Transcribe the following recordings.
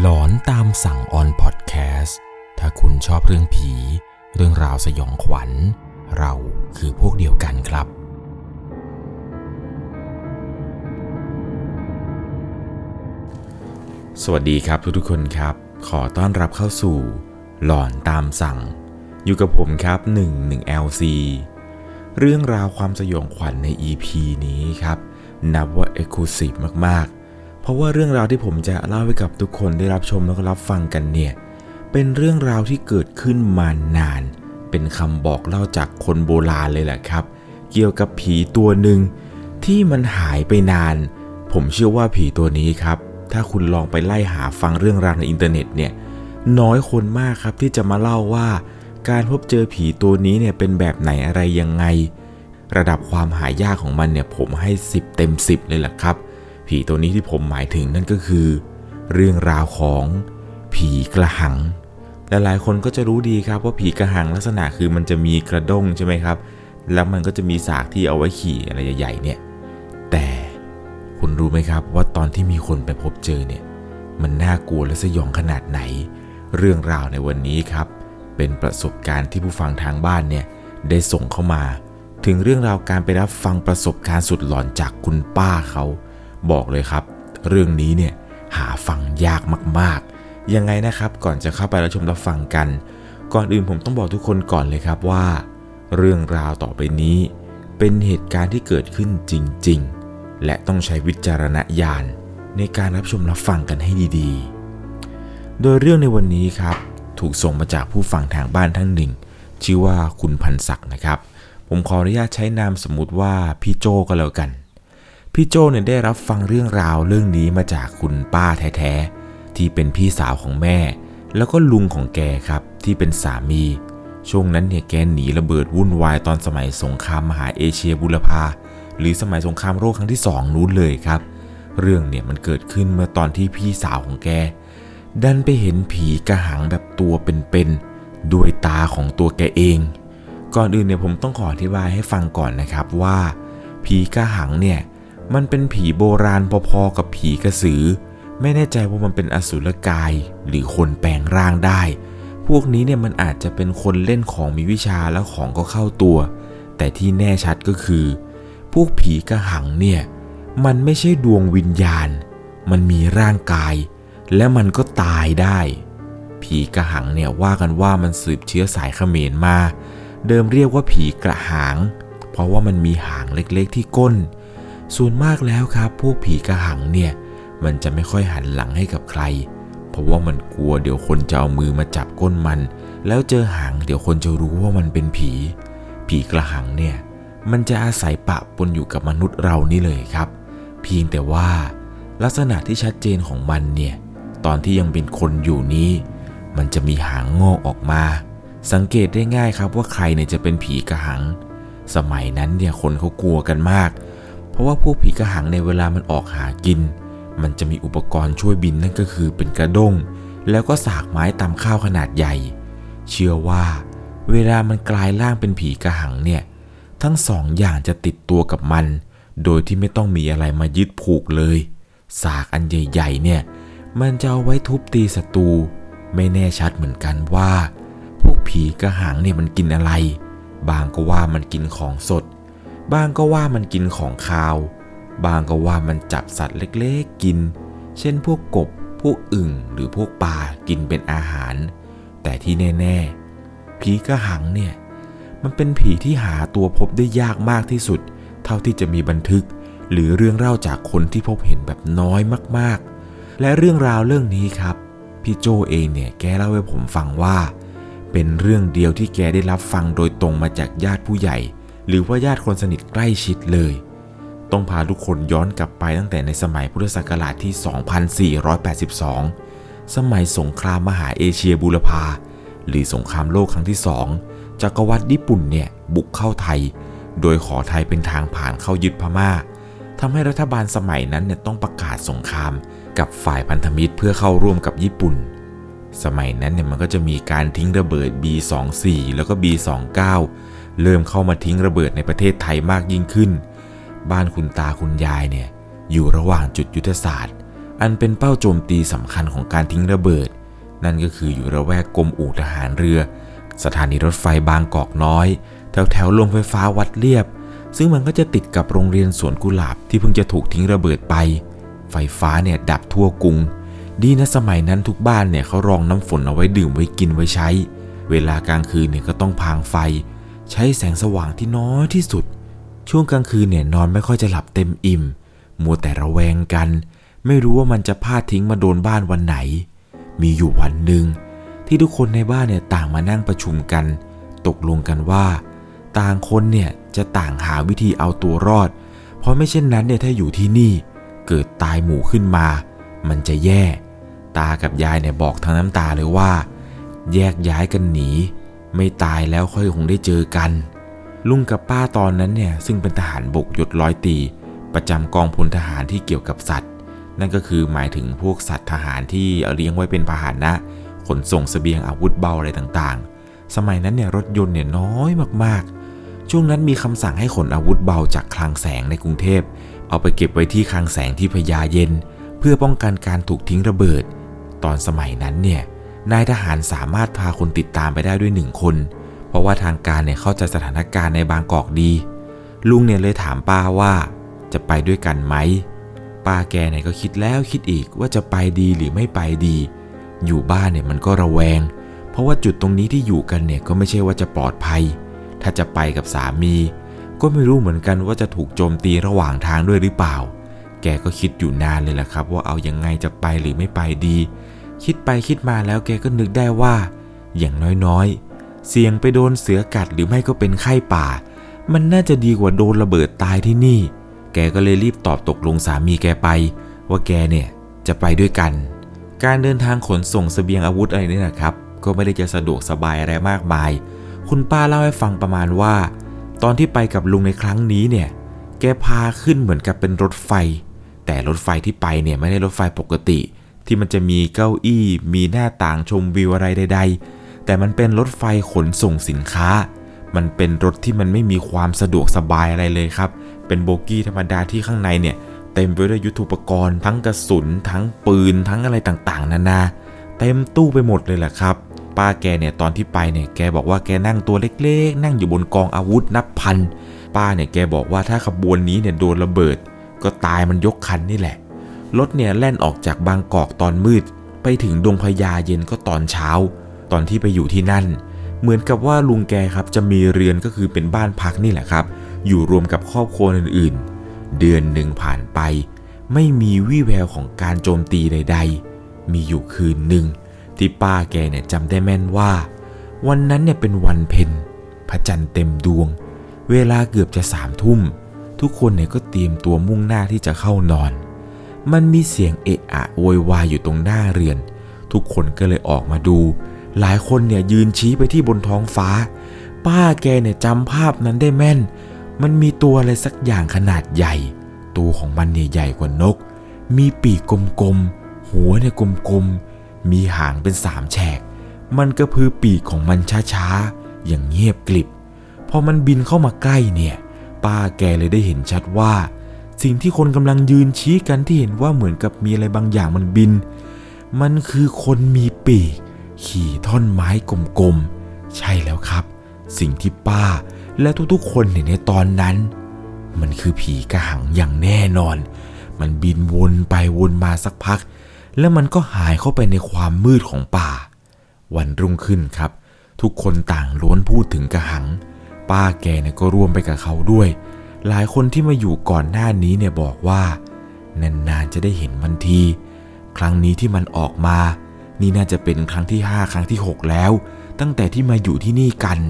หลอนตามสั่งออนพอดแคสต์ถ้าคุณชอบเรื่องผีเรื่องราวสยองขวัญเราคือพวกเดียวกันครับสวัสดีครับทุกๆคนครับขอต้อนรับเข้าสู่หลอนตามสั่งอยู่กับผมครับnuenglc เรื่องราวความสยองขวัญใน EP นี้ครับนับว่า Exclusive มากๆเพราะว่าเรื่องราวที่ผมจะเล่าให้กับทุกคนได้รับชมแล้วก็รับฟังกันเนี่ยเป็นเรื่องราวที่เกิดขึ้นมานานเป็นคำบอกเล่าจากคนโบราณเลยแหละครับเกี่ยวกับผีตัวหนึ่งที่มันหายไปนานผมเชื่อว่าผีตัวนี้ครับถ้าคุณลองไปไล่หาฟังเรื่องราวในอินเทอร์เน็ตเนี่ยน้อยคนมากครับที่จะมาเล่าว่าการพบเจอผีตัวนี้เนี่ยเป็นแบบไหนอะไรยังไงระดับความหายากของมันเนี่ยผมให้10เต็ม10เลยแหละครับผีตัวนี้ที่ผมหมายถึงนั่นก็คือเรื่องราวของผีกระหังและหลายคนก็จะรู้ดีครับว่าผีกระหังลักษณะคือมันจะมีกระด้งใช่ไหมครับแล้วมันก็จะมีสากที่เอาไว้ขี่อะไรใหญ่ๆเนี่ยแต่คุณรู้ไหมครับว่าตอนที่มีคนไปพบเจอเนี่ยมันน่ากลัวและสยองขนาดไหนเรื่องราวในวันนี้ครับเป็นประสบการณ์ที่ผู้ฟังทางบ้านเนี่ยได้ส่งเข้ามาถึงเรื่องราวการไปรับฟังประสบการณ์สุดหลอนจากคุณป้าเขาบอกเลยครับเรื่องนี้เนี่ยหาฟังยากมากๆยังไงนะครับก่อนจะเข้าไปรับชมรับฟังกันก่อนอื่นผมต้องบอกทุกคนก่อนเลยครับว่าเรื่องราวต่อไปนี้เป็นเหตุการณ์ที่เกิดขึ้นจริงๆและต้องใช้วิจารณญาณในการรับชมรับฟังกันให้ดีๆโดยเรื่องในวันนี้ครับถูกส่งมาจากผู้ฟังทางบ้านท่านหนึ่งชื่อว่าคุณพันศักดิ์นะครับผมขออนุญาตใช้นามสมมุติว่าพี่โจก็แล้วกันพี่โจเนี่ยได้รับฟังเรื่องราวเรื่องนี้มาจากคุณป้าแท้ๆที่เป็นพี่สาวของแม่แล้วก็ลุงของแกครับที่เป็นสามีช่วงนั้นเนี่ยแกหนีระเบิดวุ่นวายตอนสมัยสงครามมหาเอเชียบุรพาหรือสมัยสงครามโลกครั้งที่2นู้นเลยครับเรื่องเนี่ยมันเกิดขึ้นเมื่อตอนที่พี่สาวของแกดันไปเห็นผีกระหังแบบตัวเป็นๆด้วยตาของตัวแกเองก่อนอื่นเนี่ยผมต้องขออธิบายให้ฟังก่อนนะครับว่าผีกระหังเนี่ยมันเป็นผีโบราณพอๆกับผีกระสือไม่แน่ใจว่ามันเป็นอสุรกายหรือคนแปลงร่างได้พวกนี้เนี่ยมันอาจจะเป็นคนเล่นของมีวิชาแล้วของก็เข้าตัวแต่ที่แน่ชัดก็คือพวกผีกระหังเนี่ยมันไม่ใช่ดวงวิญญาณมันมีร่างกายและมันก็ตายได้ผีกระหังเนี่ยว่ากันว่ามันสืบเชื้อสายเขมรมาเดิมเรียกว่าผีกระหางเพราะว่ามันมีหางเล็กๆที่ก้นส่วนมากแล้วครับพวกผีกระหังเนี่ยมันจะไม่ค่อยหันหลังให้กับใครเพราะว่ามันกลัวเดี๋ยวคนจะเอามือมาจับก้นมันแล้วเจอหางเดี๋ยวคนจะรู้ว่ามันเป็นผีผีกระหังเนี่ยมันจะอาศัยปะปนอยู่กับมนุษย์เรานี่เลยครับเพียงแต่ว่าลักษณะที่ชัดเจนของมันเนี่ยตอนที่ยังเป็นคนอยู่นี้มันจะมีหางงอกออกมาสังเกตได้ง่ายครับว่าใครเนี่ยจะเป็นผีกระหังสมัยนั้นเนี่ยคนเขากลัวกันมากเพราะว่าพวกผีกระหังในเวลามันออกหากินมันจะมีอุปกรณ์ช่วยบินนั่นก็คือเป็นกระด้งแล้วก็สากไม้ตำข้าวขนาดใหญ่เชื่อว่าเวลามันกลายร่างเป็นผีกระหังเนี่ยทั้งสองอย่างจะติดตัวกับมันโดยที่ไม่ต้องมีอะไรมายึดผูกเลยสากอันใหญ่ๆเนี่ยมันจะเอาไว้ทุบตีศัตรูไม่แน่ชัดเหมือนกันว่าพวกผีกระหังเนี่ยมันกินอะไรบางก็ว่ามันกินของสดบางก็ว่ามันกินของคาวบางก็ว่ามันจับสัตว์เล็กๆกินเช่นพวกกบพวกอึ่งหรือพวกปลากินเป็นอาหารแต่ที่แน่ๆผีกระหังเนี่ยมันเป็นผีที่หาตัวพบได้ยากมากที่สุดเท่าที่จะมีบันทึกหรือเรื่องเล่าจากคนที่พบเห็นแบบน้อยมากๆและเรื่องราวเรื่องนี้ครับพี่โจเองเนี่ยแกเล่าให้ผมฟังว่าเป็นเรื่องเดียวที่แกได้รับฟังโดยตรงมาจากญาติผู้ใหญ่หรือว่าญาติคนสนิทใกล้ชิดเลยต้องพาทุกคนย้อนกลับไปตั้งแต่ในสมัยพุทธศักราชที่2482สมัยสงครามมหาเอเชียบูรพาหรือสงครามโลกครั้งที่2จักรวรรดิญี่ปุ่นเนี่ยบุกเข้าไทยโดยขอไทยเป็นทางผ่านเข้ายึดพม่าทำให้รัฐบาลสมัยนั้นเนี่ยต้องประกาศสงครามกับฝ่ายพันธมิตรเพื่อเข้าร่วมกับญี่ปุ่นสมัยนั้นเนี่ยมันก็จะมีการทิ้งระเบิด B24 แล้วก็ B29 เริ่มเข้ามาทิ้งระเบิดในประเทศไทยมากยิ่งขึ้นบ้านคุณตาคุณยายเนี่ยอยู่ระหว่างจุดยุทธศาสตร์ อันเป็นเป้าโจมตีสำคัญของการทิ้งระเบิดนั่นก็คืออยู่ระแวกกรมอู่ทหารเรือสถานีรถไฟบางกอกน้อยแถวโรงไฟฟ้าวัดเรียบซึ่งมันก็จะติดกับโรงเรียนสวนกุหลาบที่เพิ่งจะถูกทิ้งระเบิดไปไฟฟ้าเนี่ยดับทั่วกรุงดีนะสมัยนั้นทุกบ้านเนี่ยเขารองน้ำฝนเอาไว้ดื่มไว้กินไว้ใช้เวลากลางคืนเนี่ยก็ต้องพางไฟใช้แสงสว่างที่น้อยที่สุดช่วงกลางคืนเนี่ยนอนไม่ค่อยจะหลับเต็มอิ่มมัวแต่ระแวงกันไม่รู้ว่ามันจะพลาดทิ้งมาโดนบ้านวันไหนมีอยู่วันหนึ่งที่ทุกคนในบ้านเนี่ยต่างมานั่งประชุมกันตกลงกันว่าต่างคนเนี่ยจะต่างหาวิธีเอาตัวรอดเพราะไม่เช่นนั้นเนี่ยถ้าอยู่ที่นี่เกิดตายหมู่ขึ้นมามันจะแย่ตากับยายเนี่ยบอกทั้งน้ำตาเลยว่าแยกย้ายกันหนีไม่ตายแล้วค่อยคงได้เจอกันลุงกับป้าตอนนั้นเนี่ยซึ่งเป็นทหารบกยศร้อยตีประจำกองพลทหารที่เกี่ยวกับสัตว์นั่นก็คือหมายถึงพวกสัตว์ทหารที่เลี้ยงไว้เป็นพาหนะขนส่งเสบียงอาวุธเบาอะไรต่างๆสมัยนั้นเนี่ยรถยนต์เนี่ยน้อยมากๆช่วงนั้นมีคำสั่งให้ขนอาวุธเบาจากคลังแสงในกรุงเทพเอาไปเก็บไว้ที่คลังแสงที่พญาเย็นเพื่อป้องกันการถูกทิ้งระเบิดตอนสมัยนั้นเนี่ยนายทหารสามารถพาคนติดตามไปได้ด้วย1คนเพราะว่าทางการเนี่ยเข้าใจสถานการณ์ในบางกอกดีลุงเนี่ยเลยถามป้าว่าจะไปด้วยกันไหมป้าแกเนี่ยก็คิดแล้วคิดอีกว่าจะไปดีหรือไม่ไปดีอยู่บ้านเนี่ยมันก็ระแวงเพราะว่าจุดตรงนี้ที่อยู่กันเนี่ยก็ไม่ใช่ว่าจะปลอดภัยถ้าจะไปกับสามีก็ไม่รู้เหมือนกันว่าจะถูกโจมตีระหว่างทางด้วยหรือเปล่าแกก็คิดอยู่นานเลยล่ะครับว่าเอายังไงจะไปหรือไม่ไปดีคิดไปคิดมาแล้วแกก็นึกได้ว่าอย่างน้อยๆเสี่ยงไปโดนเสือกัดหรือไม่ก็เป็นไข้ป่ามันน่าจะดีกว่าโดนระเบิดตายที่นี่แกก็เลยรีบตอบตกลงสามีแกไปว่าแกเนี่ยจะไปด้วยกันการเดินทางขนส่งเสบียงอาวุธอะไรนี่นะครับก็ไม่ได้จะสะดวกสบายอะไรมากมายคุณป้าเล่าให้ฟังประมาณว่าตอนที่ไปกับลุงในครั้งนี้เนี่ยแกพาขึ้นเหมือนกับเป็นรถไฟแต่รถไฟที่ไปเนี่ยไม่ได้รถไฟปกติที่มันจะมีเก้าอี้มีหน้าต่างชมวิวอะไรใดๆแต่มันเป็นรถไฟขนส่งสินค้ามันเป็นรถที่มันไม่มีความสะดวกสบายอะไรเลยครับเป็นโบกี้ธรรมดาที่ข้างในเนี่ยเต็มไปด้วยยุทโธปกรณ์ทั้งกระสุนทั้งปืนทั้งอะไรต่างๆนานาเต็มตู้ไปหมดเลยแหละครับป้าแกเนี่ยตอนที่ไปเนี่ยแกบอกว่าแกนั่งตัวเล็กๆนั่งอยู่บนกองอาวุธนับพันป้าเนี่ยแกบอกว่าถ้าขบวนนี้เนี่ยโดนระเบิดก็ตายมันยกคันนี่แหละรถเนี่ยแล่นออกจากบางกอกตอนมืดไปถึงดงพญาเย็นก็ตอนเช้าตอนที่ไปอยู่ที่นั่นเหมือนกับว่าลุงแกครับจะมีเรือนก็คือเป็นบ้านพักนี่แหละครับอยู่รวมกับครอบครัวอื่นๆเดือนหนึ่งผ่านไปไม่มีวี่แววของการโจมตีใดๆมีอยู่คืนหนึ่งที่ป้าแกเนี่ยจำได้แม่นว่าวันนั้นเนี่ยเป็นวันเพ็ญพระจันทร์เต็มดวงเวลาเกือบจะ3 ทุ่มทุกคนเนี่ยก็เตรียมตัวมุ่งหน้าที่จะเข้านอนมันมีเสียงเอะอะโวยวายอยู่ตรงหน้าเรือนทุกคนก็เลยออกมาดูหลายคนเนี่ยยืนชี้ไปที่บนท้องฟ้าป้าแกเนี่ยจำภาพนั้นได้แม่นมันมีตัวอะไรสักอย่างขนาดใหญ่ตัวของมันเนี่ยใหญ่กว่านกมีปีกกลมๆหัวเนี่ยกลมๆมีหางเป็น3 แฉกมันกระพือปีกของมันช้าๆอย่างเงียบกริบพอมันบินเข้ามาใกล้เนี่ยป้าแกเลยได้เห็นชัดว่าสิ่งที่คนกำลังยืนชี้กันที่เห็นว่าเหมือนกับมีอะไรบางอย่างมันบินมันคือคนมีปีกขี่ท่อนไม้กลมๆใช่แล้วครับสิ่งที่ป้าและทุกๆคนเห็นในตอนนั้นมันคือผีกระหังอย่างแน่นอนมันบินวนไปวนมาสักพักแล้วมันก็หายเข้าไปในความมืดของป่าวันรุ่งขึ้นครับทุกคนต่างล้วนพูดถึงกระหังป้าแกเนี่ยก็ร่วมไปกับเขาด้วยหลายคนที่มาอยู่ก่อนหน้านี้เนี่ยบอกว่านานๆจะได้เห็นมันทีครั้งนี้ที่มันออกมานี่น่าจะเป็นครั้งที่5ครั้งที่6แล้วตั้งแต่ที่มาอยู่ที่นี่กัน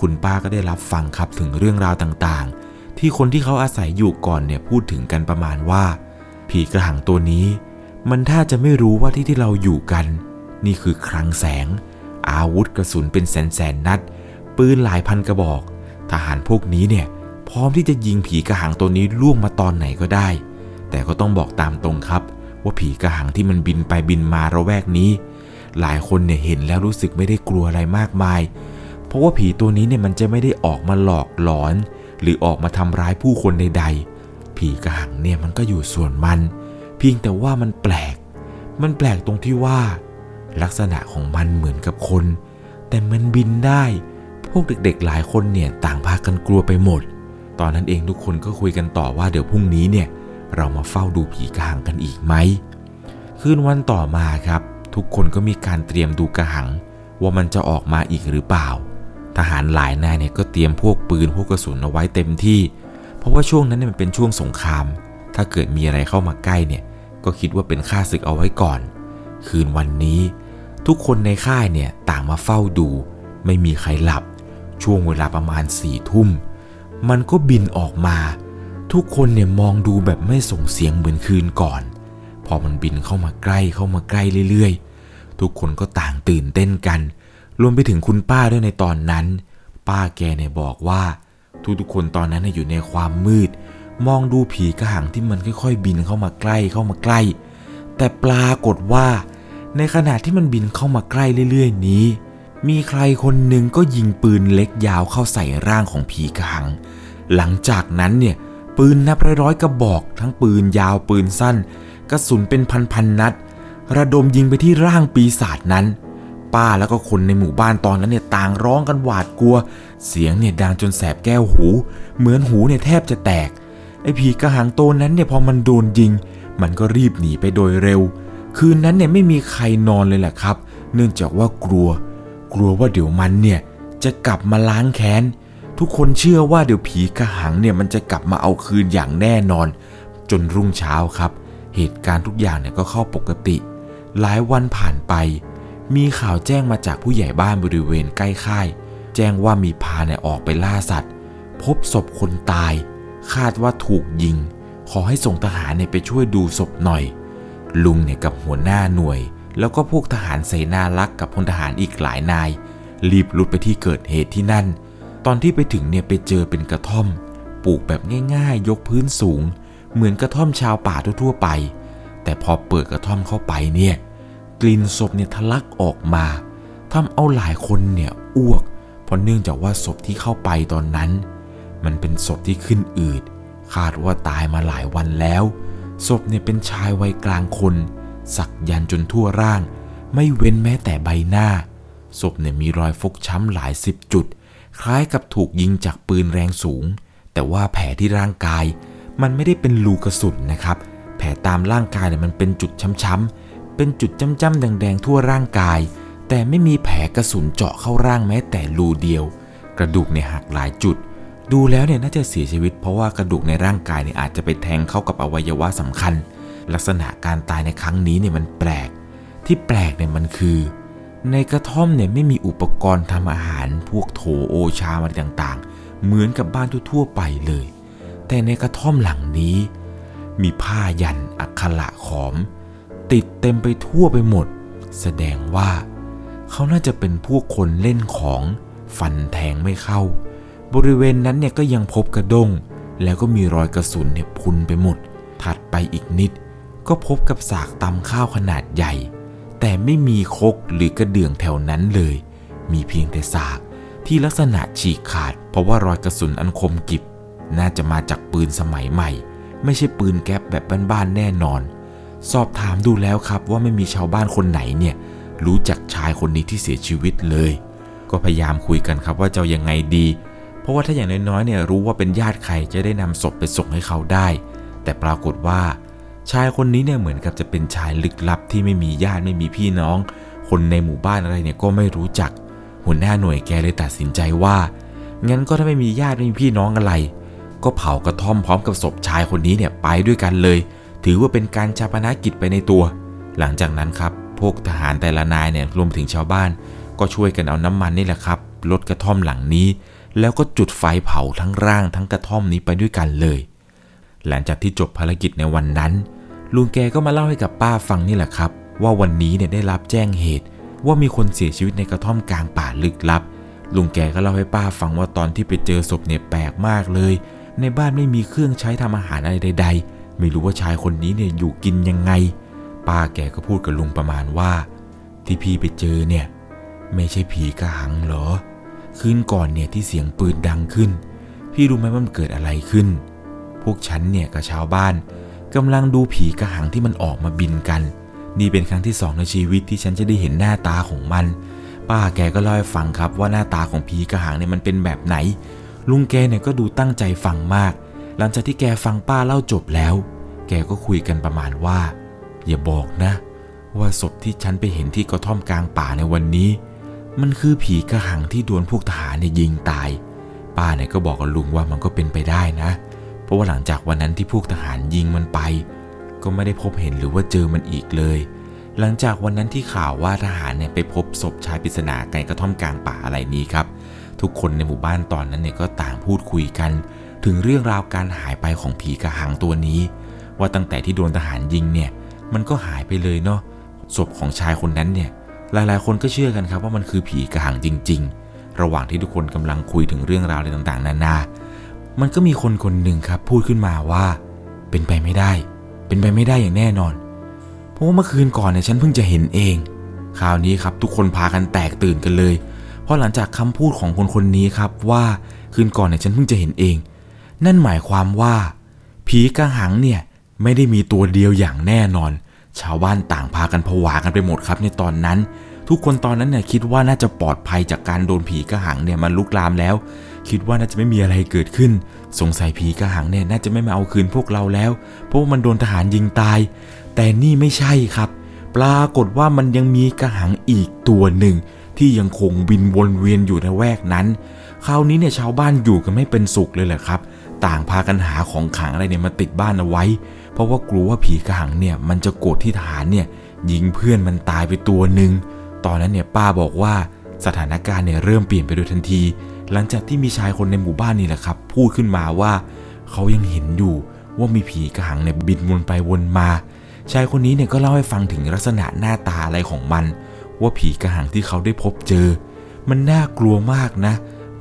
คุณป้าก็ได้รับฟังครับถึงเรื่องราวต่างๆที่คนที่เขาอาศัยอยู่ก่อนเนี่ยพูดถึงกันประมาณว่าผีกระหังตัวนี้มันถ้าจะไม่รู้ว่าที่เราอยู่กันนี่คือคลังแสงอาวุธกระสุนเป็นแสนๆนัดปืนหลายพันกระบอกทหารพวกนี้เนี่ยพร้อมที่จะยิงผีกระหังตัวนี้ล่วงมาตอนไหนก็ได้แต่ก็ต้องบอกตามตรงครับว่าผีกระหังที่มันบินไปบินมาระแวกนี้หลายคนเนี่ยเห็นแล้วรู้สึกไม่ได้กลัวอะไรมากมายเพราะว่าผีตัวนี้เนี่ยมันจะไม่ได้ออกมาหลอกหลอนหรือออกมาทำร้ายผู้คนใดๆผีกระหังเนี่ยมันก็อยู่ส่วนมัน เพียงแต่ว่ามันแปลกตรงที่ว่าลักษณะของมันเหมือนกับคนแต่มันบินได้พวกเด็กๆหลายคนเนี่ยต่างพากันกลัวไปหมดตอนนั้นเองทุกคนก็คุยกันต่อว่าเดี๋ยวพรุ่งนี้เนี่ยเรามาเฝ้าดูผีกระหังกันอีกไหมคืนวันต่อมาครับทุกคนก็มีการเตรียมดูกระหังว่ามันจะออกมาอีกหรือเปล่าทหารหลายนายเนี่ยก็เตรียมพวกปืนพวกกระสุนเอาไว้เต็มที่เพราะว่าช่วงนั้นเนี่ยมันเป็นช่วงสงครามถ้าเกิดมีอะไรเข้ามาใกล้เนี่ยก็คิดว่าเป็นฆ่าศึกเอาไว้ก่อนคืนวันนี้ทุกคนในค่ายเนี่ยต่างมาเฝ้าดูไม่มีใครหลับช่วงเวลาประมาณ 4 ทุ่มมันก็บินออกมาทุกคนเนี่ยมองดูแบบไม่ส่งเสียงเหมือนคืนก่อนพอมันบินเข้ามาใกล้เรื่อยๆทุกคนก็ต่างตื่นเต้นกันรวมไปถึงคุณป้าด้วยในตอนนั้นป้าแกเนี่ยบอกว่าทุกคนตอนนั้นอยู่ในความมืดมองดูผีกระหังที่มันค่อยๆบินเข้ามาใกล้แต่ปรากฏว่าในขณะที่มันบินเข้ามาใกล้เรื่อยๆนี้มีใครคนหนึ่งก็ยิงปืนเล็กยาวเข้าใส่ร่างของผีกระหังหลังจากนั้นเนี่ยปืนนับร้อยๆกระบอกทั้งปืนยาวปืนสั้นกระสุนเป็นพันๆนัดระดมยิงไปที่ร่างปีศาจนั้นป้าแล้วก็คนในหมู่บ้านตอนนั้นเนี่ยต่างร้องกันหวาดกลัวเสียงเนี่ยดังจนแสบแก้วหูเหมือนหูเนี่ยแทบจะแตกไอ้ผีกระหังตัวนั้นเนี่ยพอมันโดนยิงมันก็รีบหนีไปโดยเร็วคืนนั้นเนี่ยไม่มีใครนอนเลยแหละครับเนื่องจากว่ากลัวว่าเดี๋ยวมันเนี่ยจะกลับมาล้างแค้นทุกคนเชื่อว่าเดี๋ยวผีกระหังเนี่ยมันจะกลับมาเอาคืนอย่างแน่นอนจนรุ่งเช้าครับเหตุการณ์ทุกอย่างเนี่ยก็เข้าปกติหลายวันผ่านไปมีข่าวแจ้งมาจากผู้ใหญ่บ้านบริเวณใกล้ค่ายแจ้งว่ามีพรานเนี่ยออกไปล่าสัตว์พบศพคนตายคาดว่าถูกยิงขอให้ส่งทหารเนี่ยไปช่วยดูศพหน่อยลุงเนี่ยกับหัวหน้าหน่วยแล้วก็พวกทหารเสนาลักษ์กับพลทหารอีกหลายนายรีบรุดไปที่เกิดเหตุที่นั่นตอนที่ไปถึงเนี่ยไปเจอเป็นกระท่อมปลูกแบบง่ายๆยกพื้นสูงเหมือนกระท่อมชาวป่าทั่วๆไปแต่พอเปิดกระท่อมเข้าไปเนี่ยกลิ่นศพเนี่ยทะลักออกมาทำเอาหลายคนเนี่ยอ้วกเพราะเนื่องจากว่าศพที่เข้าไปตอนนั้นมันเป็นศพที่ขึ้นอืดคาดว่าตายมาหลายวันแล้วศพเนี่ยเป็นชายวัยกลางคนสักยันจนทั่วร่างไม่เว้นแม้แต่ใบหน้าศพเนี่ยมีรอยฟกช้ำหลายสิบจุดคล้ายกับถูกยิงจากปืนแรงสูงแต่ว่าแผลที่ร่างกายมันไม่ได้เป็นรูกระสุนนะครับแผลตามร่างกายเนี่ยมันเป็นจุดช้ำๆเป็นจุดจ้ำๆแดงๆทั่วร่างกายแต่ไม่มีแผลกระสุนเจาะเข้าร่างแม้แต่รูเดียวกระดูกเนี่ยหักหลายจุดดูแล้วเนี่ยน่าจะเสียชีวิตเพราะว่ากระดูกในร่างกายเนี่ยอาจจะไปแทงเข้ากับอวัยวะสำคัญลักษณะการตายในครั้งนี้เนี่ยมันแปลกที่แปลกเนี่ยมันคือในกระท่อมเนี่ยไม่มีอุปกรณ์ทำอาหารพวกโถโอชามอะไรต่างๆเหมือนกับบ้านทั่วๆไปเลยแต่ในกระท่อมหลังนี้มีผ้ายันอักขระขอมติดเต็มไปทั่วไปหมดแสดงว่าเขาน่าจะเป็นพวกคนเล่นของฟันแทงไม่เข้าบริเวณนั้นเนี่ยก็ยังพบกระด้งแล้วก็มีรอยกระสุนเนี่ยพุนไปหมดถัดไปอีกนิดก็พบกับสากตำข้าวขนาดใหญ่แต่ไม่มีครกหรือกระเดื่องแถวนั้นเลยมีเพียงแต่สากที่ลักษณะฉีกขาดเพราะว่ารอยกระสุนอันคมกริบน่าจะมาจากปืนสมัยใหม่ไม่ใช่ปืนแก๊ปแบบบ้านๆแน่นอนสอบถามดูแล้วครับว่าไม่มีชาวบ้านคนไหนเนี่ยรู้จักชายคนนี้ที่เสียชีวิตเลยก็พยายามคุยกันครับว่าจะยังไงดีเพราะว่าถ้าอย่างน้อยๆเนี่ยรู้ว่าเป็นญาติใครจะได้นำศพไปส่งให้เขาได้แต่ปรากฏว่าชายคนนี้เนี่ยเหมือนกับจะเป็นชายลึกลับที่ไม่มีญาติไม่มีพี่น้องคนในหมู่บ้านอะไรเนี่ยก็ไม่รู้จักหัวหน้าหน่วยแกเลยตัดสินใจว่างั้นก็ถ้าไม่มีญาติไม่มีพี่น้องอะไรก็เผากระท่อมพร้อมกับศพชายคนนี้เนี่ยไปด้วยกันเลยถือว่าเป็นการชาปนกิจไปในตัวหลังจากนั้นครับพวกทหารแต่ละนายเนี่ยรวมถึงชาวบ้านก็ช่วยกันเอาน้ำมันนี่แหละครับลดกระท่อมหลังนี้แล้วก็จุดไฟเผาทั้งร่างทั้งกระท่อมนี้ไปด้วยกันเลยหลังจากที่จบภารกิจในวันนั้นลุงแกก็มาเล่าให้กับป้าฟังนี่แหละครับว่าวันนี้เนี่ยได้รับแจ้งเหตุว่ามีคนเสียชีวิตในกระท่อมกลางป่าลึกลับลุงแกก็เล่าให้ป้าฟังว่าตอนที่ไปเจอศพเนี่ยแปลกมากเลยในบ้านไม่มีเครื่องใช้ทำอาหารอะไรใดๆไม่รู้ว่าชายคนนี้เนี่ยอยู่กินยังไงป้าแกก็พูดกับลุงประมาณว่าที่พี่ไปเจอเนี่ยไม่ใช่ผีกระหังหรอคืนก่อนเนี่ยที่เสียงปืนดังขึ้นพี่รู้ไหมว่ามันเกิดอะไรขึ้นพวกฉันเนี่ยกับชาวบ้านก กำลังดูผีกระหังที่มันออกมาบินกันนี่เป็นครั้งที่สองในชีวิตที่ฉันจะได้เห็นหน้าตาของมันป้าแกก็เล่าให้ฟังครับว่าหน้าตาของผีกระหังเนี่ยมันเป็นแบบไหนลุงแกเนี่ยก็ดูตั้งใจฟังมากหลังจากที่แกฟังป้าเล่าจบแล้วแกก็คุยกันประมาณว่าอย่าบอกนะว่าศพที่ฉันไปเห็นที่กระท่อมกลางป่าในวันนี้มันคือผีกระหังที่โดนพวกทหารเนี่ยยิงตายป้าเนี่ยก็บอกกับลุงว่ามันก็เป็นไปได้นะเพราะว่าหลังจากวันนั้นที่พวกทหารยิงมันไปก็ไม่ได้พบเห็นหรือว่าเจอมันอีกเลยหลังจากวันนั้นที่ข่าวว่าทหารเนี่ยไปพบศพชายปริศนาในกระท่อมกลางป่าอะไรนี้ครับทุกคนในหมู่บ้านตอนนั้นเนี่ยก็ต่างพูดคุยกันถึงเรื่องราวการหายไปของผีกระหังตัวนี้ว่าตั้งแต่ที่โดนทหารยิงเนี่ยมันก็หายไปเลยเนาะศพของชายคนนั้นเนี่ยหลายๆคนก็เชื่อกันครับว่ามันคือผีกระหังจริงๆระหว่างที่ทุกคนกำลังคุยถึงเรื่องราวอะไรต่างๆนานามันก็มีคนคนหนึ่งครับพูดขึ้นมาว่าเป็นไปไม่ได้อย่างแน่นอนเพราะว่าเมื่อคืนก่อนเนี่ยฉันเพิ่งจะเห็นเองคราวนี้ครับทุกคนพากันแตกตื่นกันเลยเพราะหลังจากคำพูดของคนคนนี้ครับว่าคืนก่อนเนี่ยฉันเพิ่งจะเห็นเองนั่นหมายความว่าผีกระหังเนี่ยไม่ได้มีตัวเดียวอย่างแน่นอนชาวบ้านต่างพากันผวากันไปหมดครับในตอนนั้นทุกคนตอนนั้นเนี่ยคิดว่าน่าจะปลอดภัยจากการโดนผีกระหังเนี่ยมันลุกลามแล้วคิดว่าน่าจะไม่มีอะไรเกิดขึ้นสงสัยผีกระหังเนี่ยน่าจะไม่มาเอาคืนพวกเราแล้วเพราะมันโดนทหารยิงตายแต่นี่ไม่ใช่ครับปรากฏว่ามันยังมีกระหังอีกตัวหนึ่งที่ยังคงบินวนเวียนอยู่ในแวกนั้นคราวนี้เนี่ยชาวบ้านอยู่กันไม่เป็นสุขเลยแหละครับต่างพากันหาของขลังอะไรเนี่ยมาติดบ้านเอาไว้เพราะว่ากลัวว่าผีกระหังเนี่ยมันจะโกรธที่ทหารเนี่ยยิงเพื่อนมันตายไปตัวหนึ่งตอนนั้นเนี่ยป้าบอกว่าสถานการณ์เนี่ยเริ่มเปลี่ยนไปโดยทันทีหลังจากที่มีชายคนในหมู่บ้านนี่แหละครับพูดขึ้นมาว่าเขายังเห็นอยู่ว่ามีผีกระหังเนี่ยบินวนไปวนมาชายคนนี้เนี่ยก็เล่าให้ฟังถึงลักษณะหน้าตาอะไรของมันว่าผีกระหังที่เขาได้พบเจอมันน่ากลัวมากนะ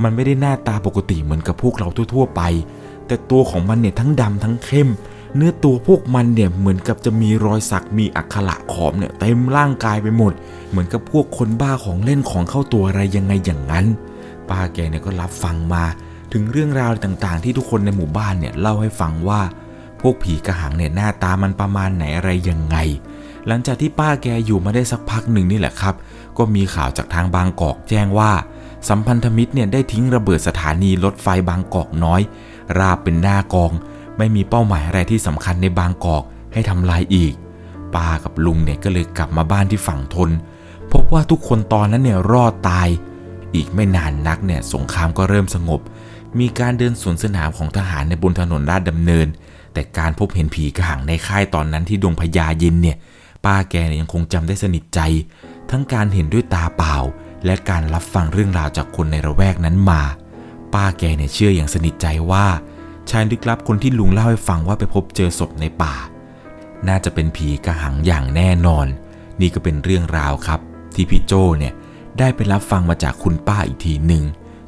มันไม่ได้หน้าตาปกติเหมือนกับพวกเราทั่วๆไปแต่ตัวของมันเนี่ยทั้งดำทั้งเข้มเนื้อตัวพวกมันเนี่ยเหมือนกับจะมีรอยสักมีอักขระขอมเนี่ยเต็มร่างกายไปหมดเหมือนกับพวกคนบ้าของเล่นของเข้าตัวอะไรยังไงอย่างนั้นป้าแกเนี่ยก็รับฟังมาถึงเรื่องราวต่างๆที่ทุกคนในหมู่บ้านเนี่ยเล่าให้ฟังว่าพวกผีกระหังเนี่ยหน้าตามันประมาณไหนอะไรยังไงหลังจากที่ป้าแกอยู่มาได้สักพักหนึ่งนี่แหละครับก็มีข่าวจากทางบางกอกแจ้งว่าสัมพันธมิตรเนี่ยได้ทิ้งระเบิดสถานีรถไฟบางกอกน้อยราบเป็นหน้ากองไม่มีเป้าหมายอะไรที่สำคัญในบางกอกให้ทำลายอีกป้ากับลุงเนี่ยก็เลยกลับมาบ้านที่ฝั่งทนพบว่าทุกคนตอนนั้นเนี่ยรอดตายอีกไม่นานนักเนี่ยสงครามก็เริ่มสงบมีการเดินสวนสนามของทหารในบนถนนลาดดำเนินแต่การพบเห็นผีกระหังในค่ายตอนนั้นที่ดงพญาเย็นเนี่ยป้าแกเนี่ยยังคงจำได้สนิทใจทั้งการเห็นด้วยตาเปล่าและการรับฟังเรื่องราวจากคนในระแวกนั้นมาป้าแกเนี่ยเชื่ออย่างสนิทใจว่าชายลึกลับคนที่ลุงเล่าให้ฟังว่าไปพบเจอศพในป่าน่าจะเป็นผีกระหังอย่างแน่นอนนี่ก็เป็นเรื่องราวครับที่พี่โจ้เนี่ยได้ไปรับฟังมาจากคุณป้าอีกทีหนึ่ง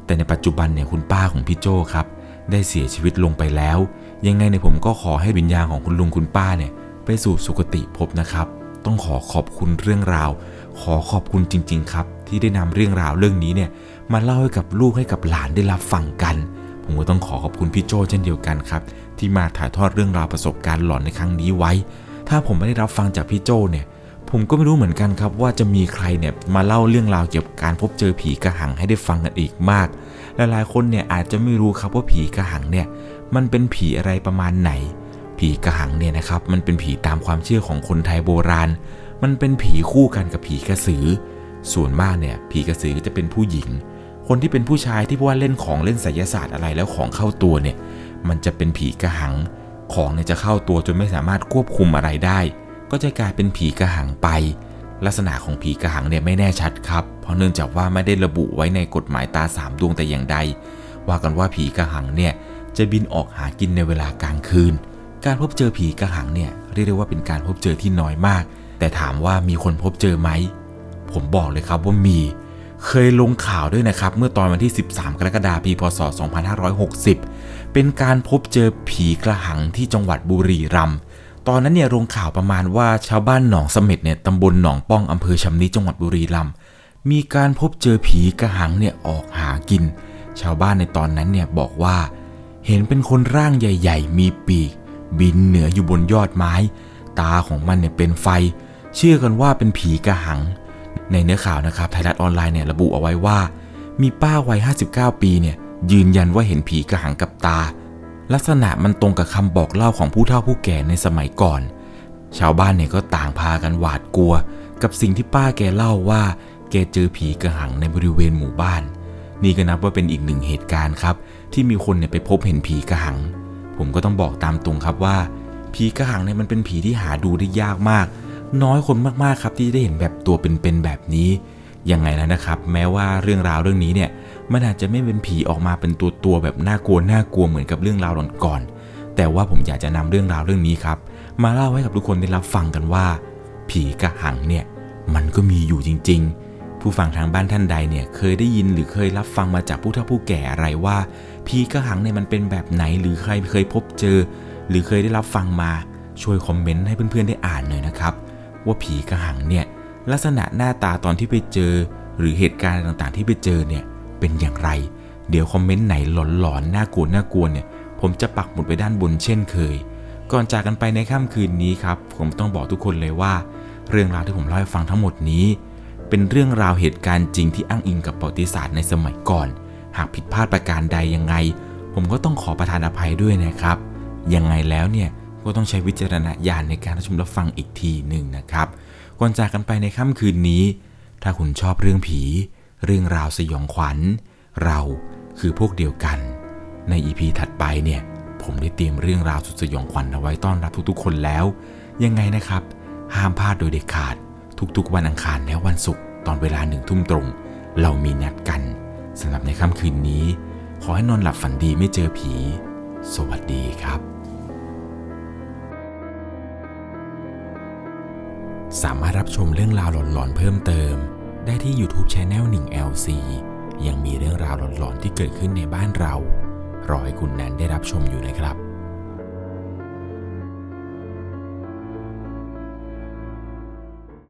แต่ในปัจจุบันเนี่ยคุณป้าของพี่โจ้ครับได้เสียชีวิตลงไปแล้วยังไงเนี่ยผมก็ขอให้วิญญาณของคุณลุงคุณป้าเนี่ยไปสู่สุคติภพนะครับต้องขอขอบคุณเรื่องราวขอขอบคุณจริงๆครับที่ได้นำเรื่องราวเรื่องนี้เนี่ยมาเล่าให้กับลูกให้กับหลานได้รับฟังกันผมก็ต้องขอขอบคุณพี่โจ้เช่นเดียวกันครับที่มาถ่ายทอดเรื่องราวประสบการณ์หลอนในครั้งนี้ไว้ถ้าผมไม่ได้รับฟังจากพี่โจ้เนี่ยผมก็ไม่รู้เหมือนกันครับว่าจะมีใครเนี่ยมาเล่าเรื่องราวเกี่ยวกับการพบเจอผีกระหังให้ได้ฟังกันอีกมากหลายๆคนเนี่ยอาจจะไม่รู้ครับว่าผีกระหังเนี่ยมันเป็นผีอะไรประมาณไหนผีกระหังเนี่ยนะครับมันเป็นผีตามความเชื่อของคนไทยโบราณมันเป็นผีคู่กันกับผีกระสือส่วนมากเนี่ยผีกระสือจะเป็นผู้หญิงคนที่เป็นผู้ชายที่ว่าเล่นของเล่นไสยศาสตร์อะไรแล้วของเข้าตัวเนี่ยมันจะเป็นผีกระหังของเนี่ยจะเข้าตัวจนไม่สามารถควบคุมอะไรได้ก็จะกลายเป็นผีกระหังไปลักษณะของผีกระหังเนี่ยไม่แน่ชัดครับเพราะเนื่องจากว่าไม่ได้ระบุไว้ในกฎหมายตาสามดวงแต่อย่างใดว่ากันว่าผีกระหังเนี่ยจะบินออกหากินในเวลากลางคืนการพบเจอผีกระหังเนี่ยเรียกได้ว่าเป็นการพบเจอที่น้อยมากแต่ถามว่ามีคนพบเจอไหมผมบอกเลยครับว่ามีเคยลงข่าวด้วยนะครับเมื่อตอนวันที่13กรกฎาคมปีพ.ศ. 2560เป็นการพบเจอผีกระหังที่จังหวัดบุรีรัมย์ตอนนั้นเนี่ยลงข่าวประมาณว่าชาวบ้านหนองเสม็ดเนี่ยตำบลหนองป้องอำเภอชำนิจังหวัดบุรีรัมย์มีการพบเจอผีกระหังเนี่ยออกหากินชาวบ้านในตอนนั้นเนี่ยบอกว่าเห็นเป็นคนร่างใหญ่ๆมีปีก บินเหนืออยู่บนยอดไม้ตาของมันเนี่ยเป็นไฟเชื่อกันว่าเป็นผีกระหังในเนื้อข่าวนะครับไทยรัฐออนไลน์เนี่ยระบุเอาไว้ว่ามีป้าวัย59ปีเนี่ยยืนยันว่าเห็นผีกระหังกับตาลักษณะมันตรงกับคำบอกเล่าของผู้เฒ่าผู้แก่ในสมัยก่อนชาวบ้านเนี่ยก็ต่างพากันหวาดกลัวกับสิ่งที่ป้าแกเล่าว่าแกเจอผีกระหังในบริเวณหมู่บ้านนี่ก็นับว่าเป็นอีกหนึ่งเหตุการณ์ครับที่มีคนเนี่ยไปพบเห็นผีกระหังผมก็ต้องบอกตามตรงครับว่าผีกระหังเนี่ยมันเป็นผีที่หาดูได้ยากมากน้อยคนมากๆครับที่ได้เห็นแบบตัวเป็นๆแบบนี้ยังไงแล้วนะครับแม้ว่าเรื่องราวเรื่องนี้เนี่ยมันอาจจะไม่เป็นผีออกมาเป็นตัวแบบน่ากลัวเหมือนกับเรื่องราวก่อนๆแต่ว่าผมอยากจะนำเรื่องราวเรื่องนี้ครับมาเล่าให้กับทุกคนได้รับฟังกันว่าผีกระหังเนี่ยมันก็มีอยู่จริงๆผู้ฟังทางบ้านท่านใดเนี่ยเคยได้ยินหรือเคยรับฟังมาจากผู้เฒ่าผู้แก่อะไรว่าผีกระหังเนี่ยมันเป็นแบบไหนหรือใครเคยพบเจอหรือเคยได้รับฟังมาช่วยคอมเมนต์ให้เพื่อนๆได้อ่านหน่อยนะครับว่าผีกระหังเนี่ยลักษณะหน้าตาตอนที่ไปเจอหรือเหตุการณ์ต่างๆที่ไปเจอเนี่ยเป็นอย่างไรเดี๋ยวคอมเมนต์ไหนหลอนๆน่ากลัวเนี่ยผมจะปักหมุดไปด้านบนเช่นเคยก่อนจากกันไปในค่ำคืนนี้ครับผมต้องบอกทุกคนเลยว่าเรื่องราวที่ผมเล่าให้ฟังทั้งหมดนี้เป็นเรื่องราวเหตุการณ์จริงที่อ้างอิงกับประวัติศาสตร์ในสมัยก่อนหากผิดพลาดประการใดยังไงผมก็ต้องขอประทานอภัยด้วยนะครับยังไงแล้วเนี่ยก็ต้องใช้วิจารณญาณในการรับชมรับฟังอีกทีหนึ่งนะครับก่อนจากกันไปในค่ำคืนนี้ถ้าคุณชอบเรื่องผีเรื่องราวสยองขวัญเราคือพวกเดียวกันใน EP ถัดไปเนี่ยผมได้เตรียมเรื่องราวสุดสยองขวัญเอาไว้ต้อนรับทุกๆคนแล้วยังไงนะครับห้ามพลาดโดยเด็ดขาดทุกๆวันอังคารและวันศุกร์ตอนเวลา 19:00 น.ตรงเรามีนัดกันสำหรับในค่ำคืนนี้ขอให้นอนหลับฝันดีไม่เจอผีสวัสดีครับสามารถรับชมเรื่องราวหลอนๆเพิ่มเติมได้ที่ YouTube Channel 1LC ยังมีเรื่องราวหลอนๆที่เกิดขึ้นในบ้านเรารอให้คุณแนนได้รับชมอยู่นะครับ